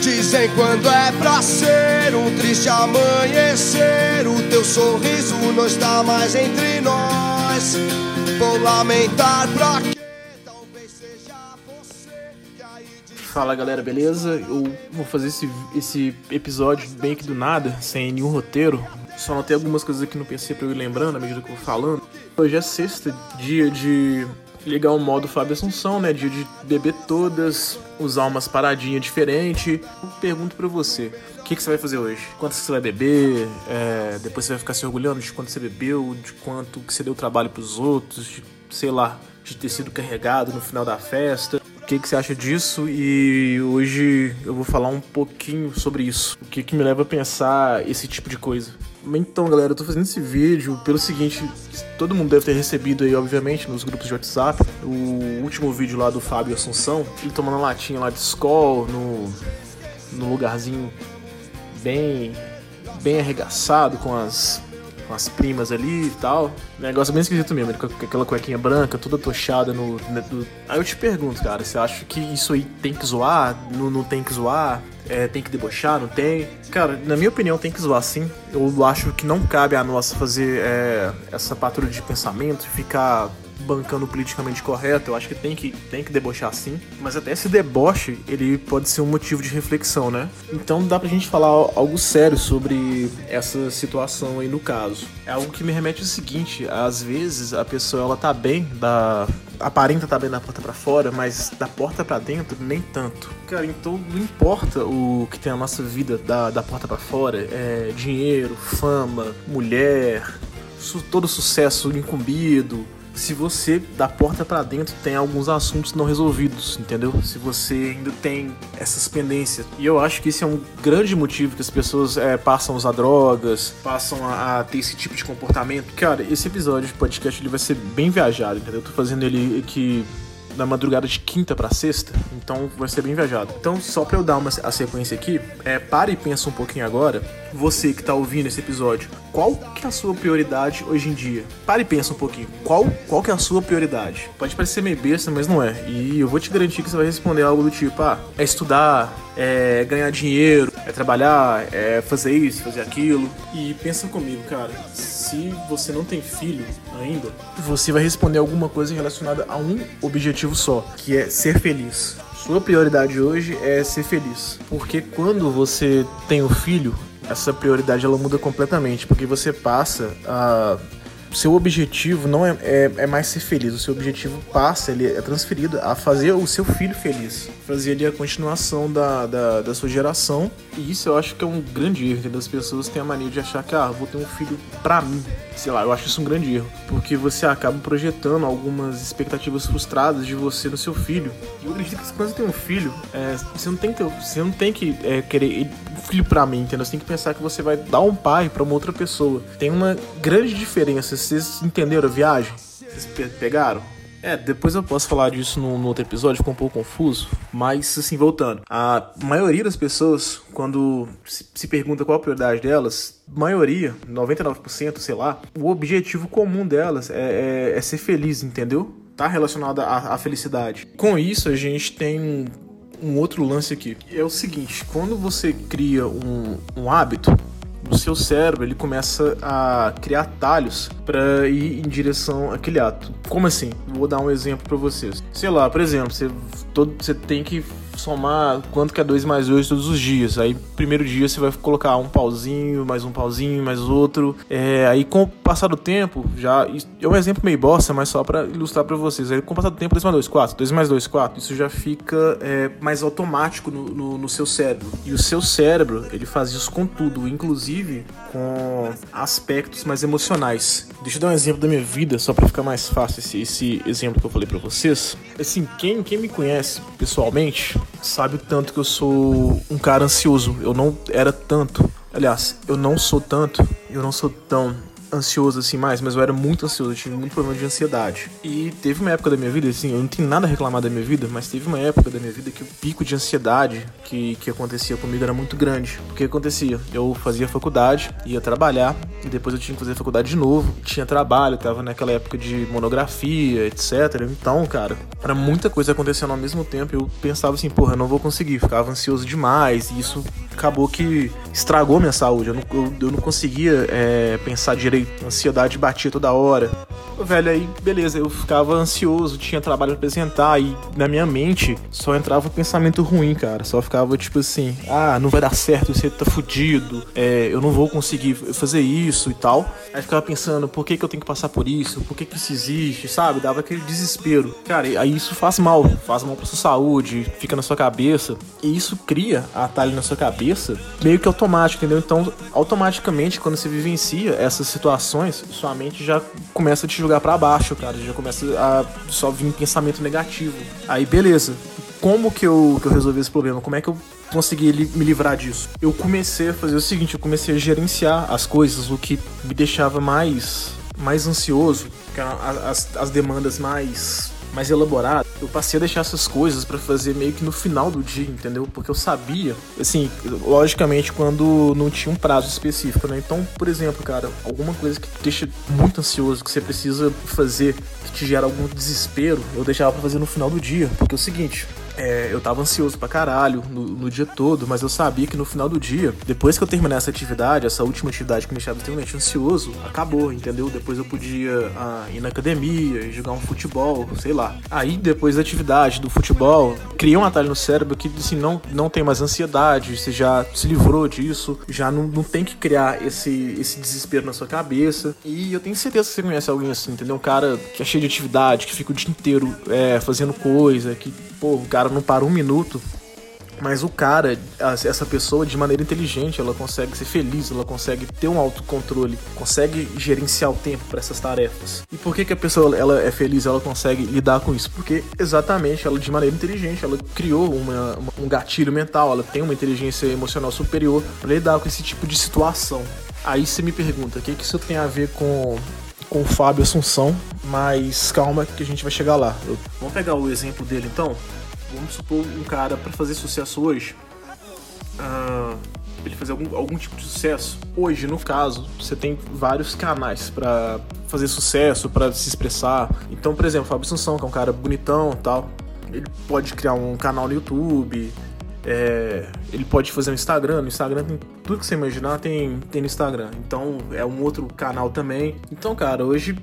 Dizem quando é pra ser um triste amanhecer. O teu sorriso não está mais entre nós. Vou lamentar pra que talvez seja você que aí diz... Fala galera, beleza? Eu vou fazer esse episódio bem que do nada, sem nenhum roteiro. Só anotei algumas coisas aqui no PC pra eu ir lembrando à medida que eu vou falando. Hoje é sexta, dia de... ligar o modo Fábio Assunção, né? Dia de beber todas, usar umas paradinhas diferentes. Pergunto pra você, o que você vai fazer hoje? Quanto você vai beber? Depois você vai ficar se orgulhando de quanto você bebeu, de quanto que você deu trabalho pros outros, de, sei lá, de ter sido carregado no final da festa. O que você acha disso? E hoje eu vou falar um pouquinho sobre isso. O que me leva a pensar esse tipo de coisa. Então, galera, eu tô fazendo esse vídeo pelo seguinte, todo mundo deve ter recebido aí, obviamente, nos grupos de WhatsApp, o último vídeo lá do Fábio Assunção, ele tomando uma latinha lá de Skol, no lugarzinho bem arregaçado, com as primas ali e tal. Negócio bem esquisito mesmo, com aquela cuequinha branca, toda tochada no... Aí eu te pergunto, cara, você acha que isso aí tem que zoar? Não tem que zoar? Tem que debochar? Não tem? Cara, na minha opinião, tem que zoar sim. Eu acho que não cabe a nós fazer essa patrulha de pensamento e ficar bancando politicamente correto. Eu acho que tem que debochar sim. Mas até esse deboche, ele pode ser um motivo de reflexão, né? Então dá pra gente falar algo sério sobre essa situação aí no caso. É algo que me remete ao seguinte, às vezes a pessoa ela tá bem, aparenta tá bem da porta pra fora, mas da porta pra dentro nem tanto. Cara, então não importa o que tem na nossa vida da porta pra fora, dinheiro, fama, mulher, todo sucesso incumbido. Se você, da porta pra dentro, tem alguns assuntos não resolvidos, entendeu? Se você ainda tem essas pendências. E eu acho que esse é um grande motivo que as pessoas passam a usar drogas, passam a ter esse tipo de comportamento. Cara, esse episódio de podcast ele vai ser bem viajado, entendeu? Eu tô fazendo ele aqui na madrugada de quinta pra sexta, então vai ser bem viajado. Então, só pra eu dar a sequência aqui, para e pensa um pouquinho agora, você que tá ouvindo esse episódio, qual que é a sua prioridade hoje em dia? Para e pensa um pouquinho, qual que é a sua prioridade? Pode parecer meio besta, mas não é, e eu vou te garantir que você vai responder algo do tipo, é estudar, é ganhar dinheiro, é trabalhar, é fazer isso, fazer aquilo. E pensa comigo, cara, se você não tem filho ainda, você vai responder alguma coisa relacionada a um objetivo só, que é ser feliz. Sua prioridade hoje é ser feliz, porque quando você tem um filho, essa prioridade ela muda completamente, porque você passa a... Seu objetivo não é mais ser feliz, o seu objetivo passa, ele é transferido a fazer o seu filho feliz, fazer ali a continuação da sua geração. E isso eu acho que é um grande erro, entendeu? As pessoas têm a mania de achar que, vou ter um filho pra mim, sei lá, eu acho isso um grande erro, porque você acaba projetando algumas expectativas frustradas de você no seu filho. E eu acredito que quando você tem um filho, você não tem que querer um filho pra mim, entendeu? Você tem que pensar que você vai dar um pai pra uma outra pessoa. Tem uma grande diferença. Vocês entenderam a viagem? Vocês pegaram? Depois eu posso falar disso no outro episódio, ficou um pouco confuso. Mas, assim, voltando. A maioria das pessoas, quando se pergunta qual a prioridade delas, maioria, 99%, sei lá, o objetivo comum delas é ser feliz, entendeu? Tá relacionado à felicidade. Com isso, a gente tem um outro lance aqui. É o seguinte, quando você cria um hábito, o seu cérebro ele começa a criar atalhos para ir em direção àquele ato. Como assim? Vou dar um exemplo para vocês. Sei lá, por exemplo, você tem que somar quanto que é 2 mais 2 todos os dias. Aí, primeiro dia, você vai colocar um pauzinho, mais um pauzinho, mais outro. Aí, com o passar do tempo, já... É um exemplo meio bosta, mas só para ilustrar para vocês. Aí, com o passar do tempo, 2 mais 2, 4. 2 mais 2, 4. Isso já fica mais automático no seu cérebro. E o seu cérebro, ele faz isso com tudo, inclusive com aspectos mais emocionais. Deixa eu dar um exemplo da minha vida, só para ficar mais fácil esse exemplo que eu falei para vocês. Assim, quem me conhece pessoalmente... sabe o tanto que eu sou um cara ansioso. Eu não sou tanto. ansioso assim mais, mas eu era muito ansioso, eu tive muito problema de ansiedade. E teve uma época da minha vida, assim, eu não tenho nada a reclamar da minha vida, mas teve uma época da minha vida que o pico de ansiedade que acontecia comigo era muito grande. Porque acontecia, eu fazia faculdade, ia trabalhar, e depois eu tinha que fazer faculdade de novo, tinha trabalho, tava naquela época de monografia, etc. Então, cara, era muita coisa acontecendo ao mesmo tempo, eu pensava assim, porra, eu não vou conseguir, ficava ansioso demais, e isso acabou que estragou minha saúde, eu não conseguia pensar direito, a ansiedade batia toda hora. Velho, aí beleza, eu ficava ansioso, tinha trabalho pra apresentar e na minha mente só entrava um pensamento ruim, cara, só ficava tipo assim, ah, não vai dar certo, você tá fudido, eu não vou conseguir fazer isso e tal. Aí ficava pensando, por que que eu tenho que passar por isso, por que que isso existe, sabe, dava aquele desespero. Cara, aí isso faz mal pra sua saúde, fica na sua cabeça e isso cria atalho na sua cabeça meio que automático, entendeu? Então, automaticamente, quando você vivencia essas situações, sua mente já começa a te jogar pra baixo, cara, já começa a só vir pensamento negativo. Aí, beleza, como que eu resolvi esse problema? Como é que eu consegui me livrar disso? Eu comecei a fazer o seguinte, eu comecei a gerenciar as coisas, o que me deixava mais ansioso, que eram as demandas mais elaborado, eu passei a deixar essas coisas pra fazer meio que no final do dia, entendeu? Porque eu sabia, assim, logicamente quando não tinha um prazo específico, né? Então, por exemplo, cara, alguma coisa que te deixa muito ansioso, que você precisa fazer, que te gera algum desespero, eu deixava pra fazer no final do dia, porque é o seguinte... eu tava ansioso pra caralho no dia todo, mas eu sabia que no final do dia, depois que eu terminar essa atividade, essa última atividade que me deixava extremamente ansioso, acabou, entendeu? Depois eu podia ir na academia, jogar um futebol, sei lá. Aí depois da atividade, do futebol, criei um atalho no cérebro que assim, não tem mais ansiedade, você já se livrou disso, já não tem que criar esse desespero na sua cabeça. E eu tenho certeza que você conhece alguém assim, entendeu? Um cara que é cheio de atividade, que fica o dia inteiro fazendo coisa, que, pô, o cara não para um minuto, mas o cara, essa pessoa de maneira inteligente, ela consegue ser feliz, ela consegue ter um autocontrole, consegue gerenciar o tempo para essas tarefas. E por que que a pessoa, ela é feliz, ela consegue lidar com isso? Porque exatamente ela de maneira inteligente, ela criou um gatilho mental, ela tem uma inteligência emocional superior para lidar com esse tipo de situação. Aí você me pergunta, o que que isso tem a ver com o Fábio Assunção? Mas calma que a gente vai chegar lá. Vamos pegar o exemplo dele então? Vamos supor um cara, para fazer sucesso hoje, ele fazer algum tipo de sucesso. Hoje, no caso, você tem vários canais para fazer sucesso, para se expressar. Então, por exemplo, o Fábio Assunção, que é um cara bonitão e tal, ele pode criar um canal no YouTube, ele pode fazer um Instagram. No Instagram tem tudo que você imaginar, tem no Instagram. Então, é um outro canal também. Então, cara, hoje...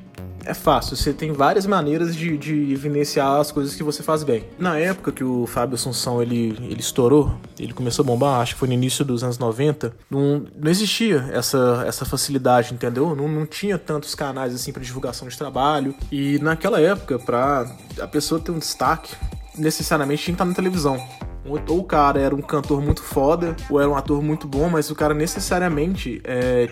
é fácil, você tem várias maneiras de evidenciar as coisas que você faz bem. Na época que o Fábio Assunção ele estourou, ele começou a bombar, acho que foi no início dos anos 90, não existia essa facilidade, entendeu? Não tinha tantos canais assim para divulgação de trabalho. E naquela época, para a pessoa ter um destaque, necessariamente tinha que estar na televisão. Ou o cara era um cantor muito foda, ou era um ator muito bom, mas o cara necessariamente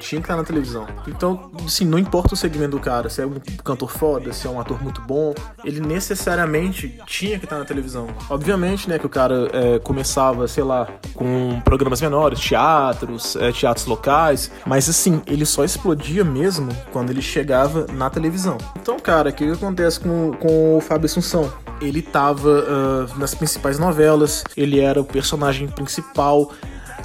tinha que estar na televisão. Então, assim, não importa o segmento do cara, se é um cantor foda, se é um ator muito bom, ele necessariamente tinha que estar na televisão. Obviamente, né, que o cara começava, sei lá, com programas menores, teatros locais, mas assim, ele só explodia mesmo quando ele chegava na televisão. Então, cara, o que acontece com o Fábio Assunção? Ele tava nas principais novelas, ele era o personagem principal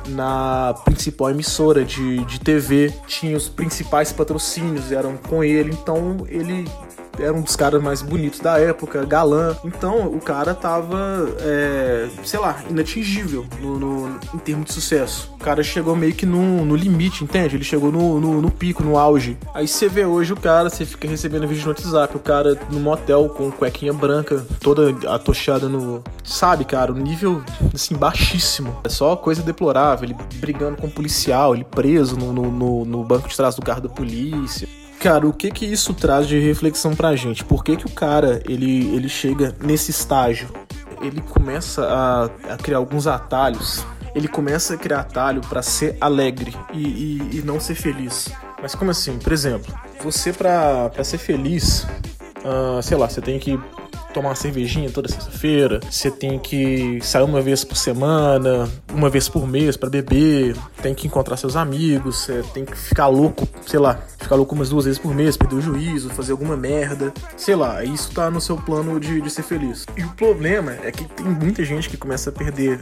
na principal emissora de TV, tinha os principais patrocínios, eram com ele, então ele era um dos caras mais bonitos da época, galã. Então o cara tava, sei lá, inatingível em termos de sucesso. O cara chegou meio que no limite, entende? Ele chegou no pico, no auge. Aí você vê hoje o cara, você fica recebendo vídeo no WhatsApp, o cara no motel com cuequinha branca, toda atochada no... Sabe, cara, um nível, assim, baixíssimo. É só coisa deplorável, ele brigando com o policial, ele preso no banco de trás do carro da polícia. Cara, o que que isso traz de reflexão pra gente? Por que que o cara, ele chega nesse estágio? Ele começa a criar alguns atalhos. Ele começa a criar atalho pra ser alegre e não ser feliz. Mas como assim? Por exemplo, você pra ser feliz, sei lá, você tem que tomar uma cervejinha toda sexta-feira, você tem que sair uma vez por semana, uma vez por mês pra beber, tem que encontrar seus amigos, você tem que ficar louco, sei lá, ficar louco umas 2 vezes por mês, perder o juízo, fazer alguma merda, sei lá, isso tá no seu plano de ser feliz. E o problema é que tem muita gente que começa a perder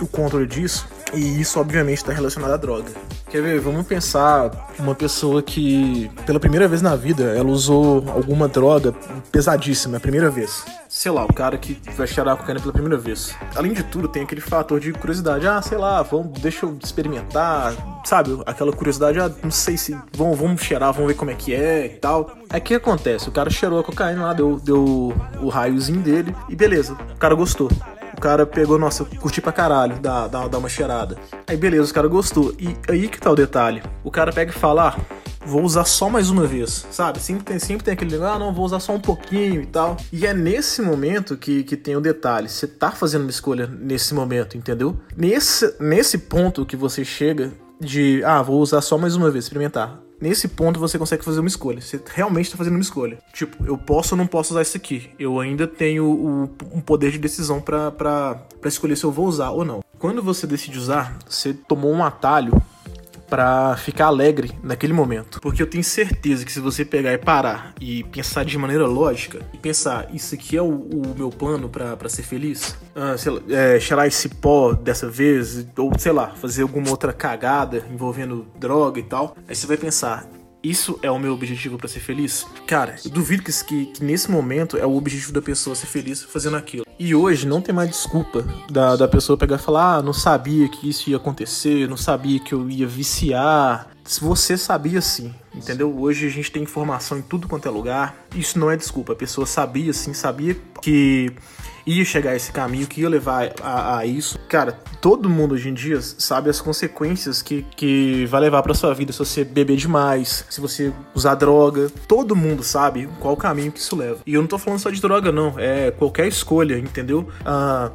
o controle disso, e isso obviamente tá relacionado à droga. Quer ver? Vamos pensar uma pessoa que pela primeira vez na vida ela usou alguma droga pesadíssima, a primeira vez. Sei lá, o cara que vai cheirar a cocaína pela primeira vez. Além de tudo, tem aquele fator de curiosidade. Ah, sei lá, deixa eu experimentar, sabe? Aquela curiosidade, ah, não sei se... Vamos cheirar, vamos ver como é que é e tal. Aí o que acontece? O cara cheirou a cocaína lá, deu o raiozinho dele e beleza, o cara gostou. O cara pegou, nossa, curti pra caralho, dá uma cheirada. Aí beleza, o cara gostou. E aí que tá o detalhe. O cara pega e fala, vou usar só mais uma vez, sabe? Sempre tem aquele negócio, vou usar só um pouquinho e tal. E é nesse momento que tem o detalhe. Você tá fazendo uma escolha nesse momento, entendeu? Nesse ponto que você chega de, vou usar só mais uma vez, experimentar. Nesse ponto você consegue fazer uma escolha. Você realmente tá fazendo uma escolha. Tipo, eu posso ou não posso usar isso aqui? Eu ainda tenho um poder de decisão pra escolher se eu vou usar ou não. Quando você decide usar, você tomou um atalho pra ficar alegre naquele momento. Porque eu tenho certeza que se você pegar e parar e pensar de maneira lógica, e pensar, isso aqui é o meu plano pra ser feliz? Cheirar esse pó dessa vez, ou sei lá, fazer alguma outra cagada envolvendo droga e tal. Aí você vai pensar, isso é o meu objetivo pra ser feliz? Cara, eu duvido que nesse momento é o objetivo da pessoa ser feliz fazendo aquilo. E hoje não tem mais desculpa da pessoa pegar e falar, não sabia que isso ia acontecer, não sabia que eu ia viciar. Se você sabia, sim, entendeu? Hoje a gente tem informação em tudo quanto é lugar. Isso não é desculpa, a pessoa sabia, sim, sabia que ia chegar a esse caminho, que ia levar a isso. Cara, todo mundo hoje em dia sabe as consequências que vai levar pra sua vida se você beber demais, se você usar droga. Todo mundo sabe qual caminho que isso leva. E eu não tô falando só de droga, não. É qualquer escolha, entendeu?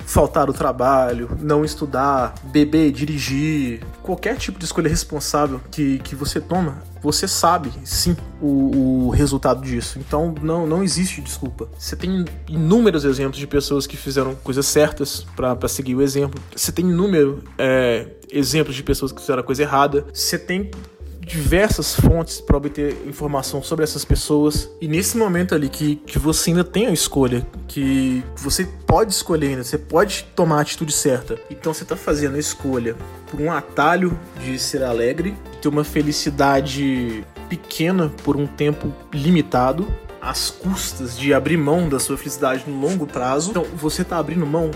Faltar o trabalho, não estudar, beber, dirigir. Qualquer tipo de escolha responsável que você toma, você sabe, sim, o resultado disso. Então, não existe desculpa. Você tem inúmeros exemplos de pessoas que fizeram coisas certas pra seguir o exemplo. Você tem inúmeros exemplos de pessoas que fizeram a coisa errada. Você tem diversas fontes pra obter informação sobre essas pessoas. E nesse momento ali que você ainda tem a escolha, que você pode escolher ainda, você pode tomar a atitude certa. Então, você tá fazendo a escolha por um atalho de ser alegre, ter uma felicidade pequena por um tempo limitado, às custas de abrir mão da sua felicidade no longo prazo. Então, você tá abrindo mão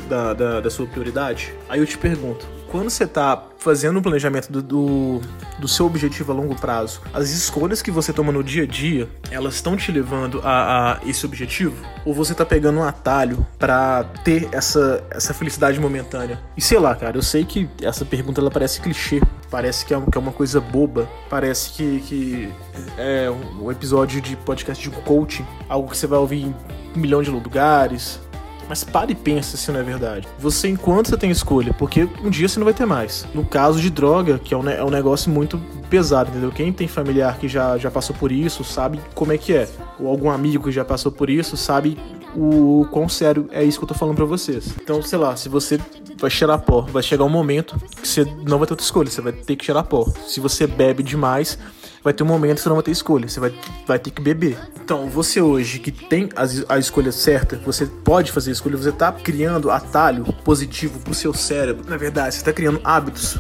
da sua prioridade? Aí eu te pergunto, quando você tá fazendo o planejamento do seu objetivo a longo prazo, as escolhas que você toma no dia a dia, elas estão te levando a esse objetivo? Ou você tá pegando um atalho pra ter essa felicidade momentânea? E sei lá, cara, eu sei que essa pergunta ela parece clichê, parece que é uma coisa boba, parece que é um episódio de podcast de coaching, algo que você vai ouvir em 1 milhão de lugares. Mas para e pensa se não é verdade. Você, enquanto você tem escolha, porque um dia você não vai ter mais. No caso de droga, que é um negócio muito pesado, entendeu? Quem tem familiar que já passou por isso sabe como é que é. Ou algum amigo que já passou por isso sabe o quão sério é isso que eu tô falando pra vocês. Então, sei lá, se você vai cheirar pó, vai chegar um momento que você não vai ter outra escolha, você vai ter que cheirar pó. Se você bebe demais, vai ter um momento que você não vai ter escolha, você vai ter que beber. Então, você hoje que tem a escolha certa, você pode fazer a escolha, você tá criando atalho positivo pro seu cérebro. Na verdade, você tá criando hábitos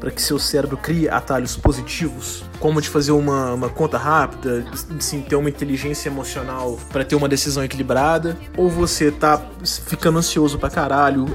para que seu cérebro crie atalhos positivos, como de fazer uma conta rápida, assim, ter uma inteligência emocional para ter uma decisão equilibrada. Ou você tá ficando ansioso pra caralho,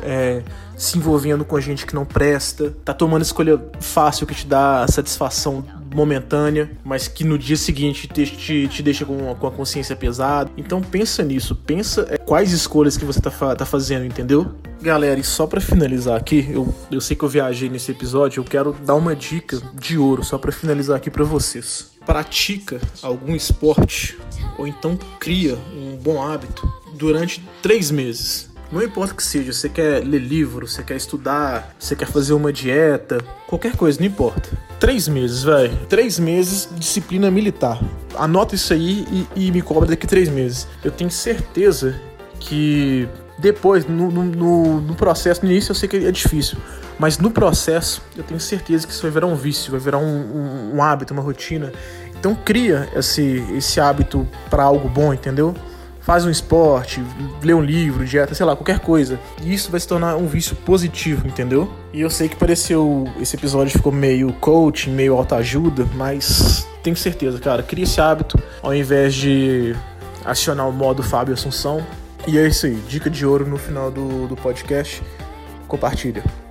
se envolvendo com gente que não presta, tá tomando escolha fácil que te dá satisfação momentânea, mas que no dia seguinte te deixa com a consciência pesada. Então pensa nisso, pensa quais escolhas que você tá fazendo, entendeu? Galera, e só pra finalizar aqui, eu sei que eu viajei nesse episódio, eu quero dar uma dica de ouro só pra finalizar aqui pra vocês. Pratica algum esporte, ou então cria um bom hábito durante 3 meses. Não importa o que seja, você quer ler livro, você quer estudar, você quer fazer uma dieta, qualquer coisa, não importa. 3 meses, velho. 3 meses, disciplina militar. Anota isso aí e me cobra daqui 3 meses. Eu tenho certeza que depois, no processo, no início eu sei que é difícil, mas no processo eu tenho certeza que isso vai virar um vício, vai virar um hábito, uma rotina. Então cria esse hábito para algo bom, entendeu? Faz um esporte, lê um livro, dieta, sei lá, qualquer coisa. E isso vai se tornar um vício positivo, entendeu? E eu sei que esse episódio ficou meio coaching, meio autoajuda, mas tenho certeza, cara, cria esse hábito ao invés de acionar o modo Fábio Assunção. E é isso aí, dica de ouro no final do podcast. Compartilha.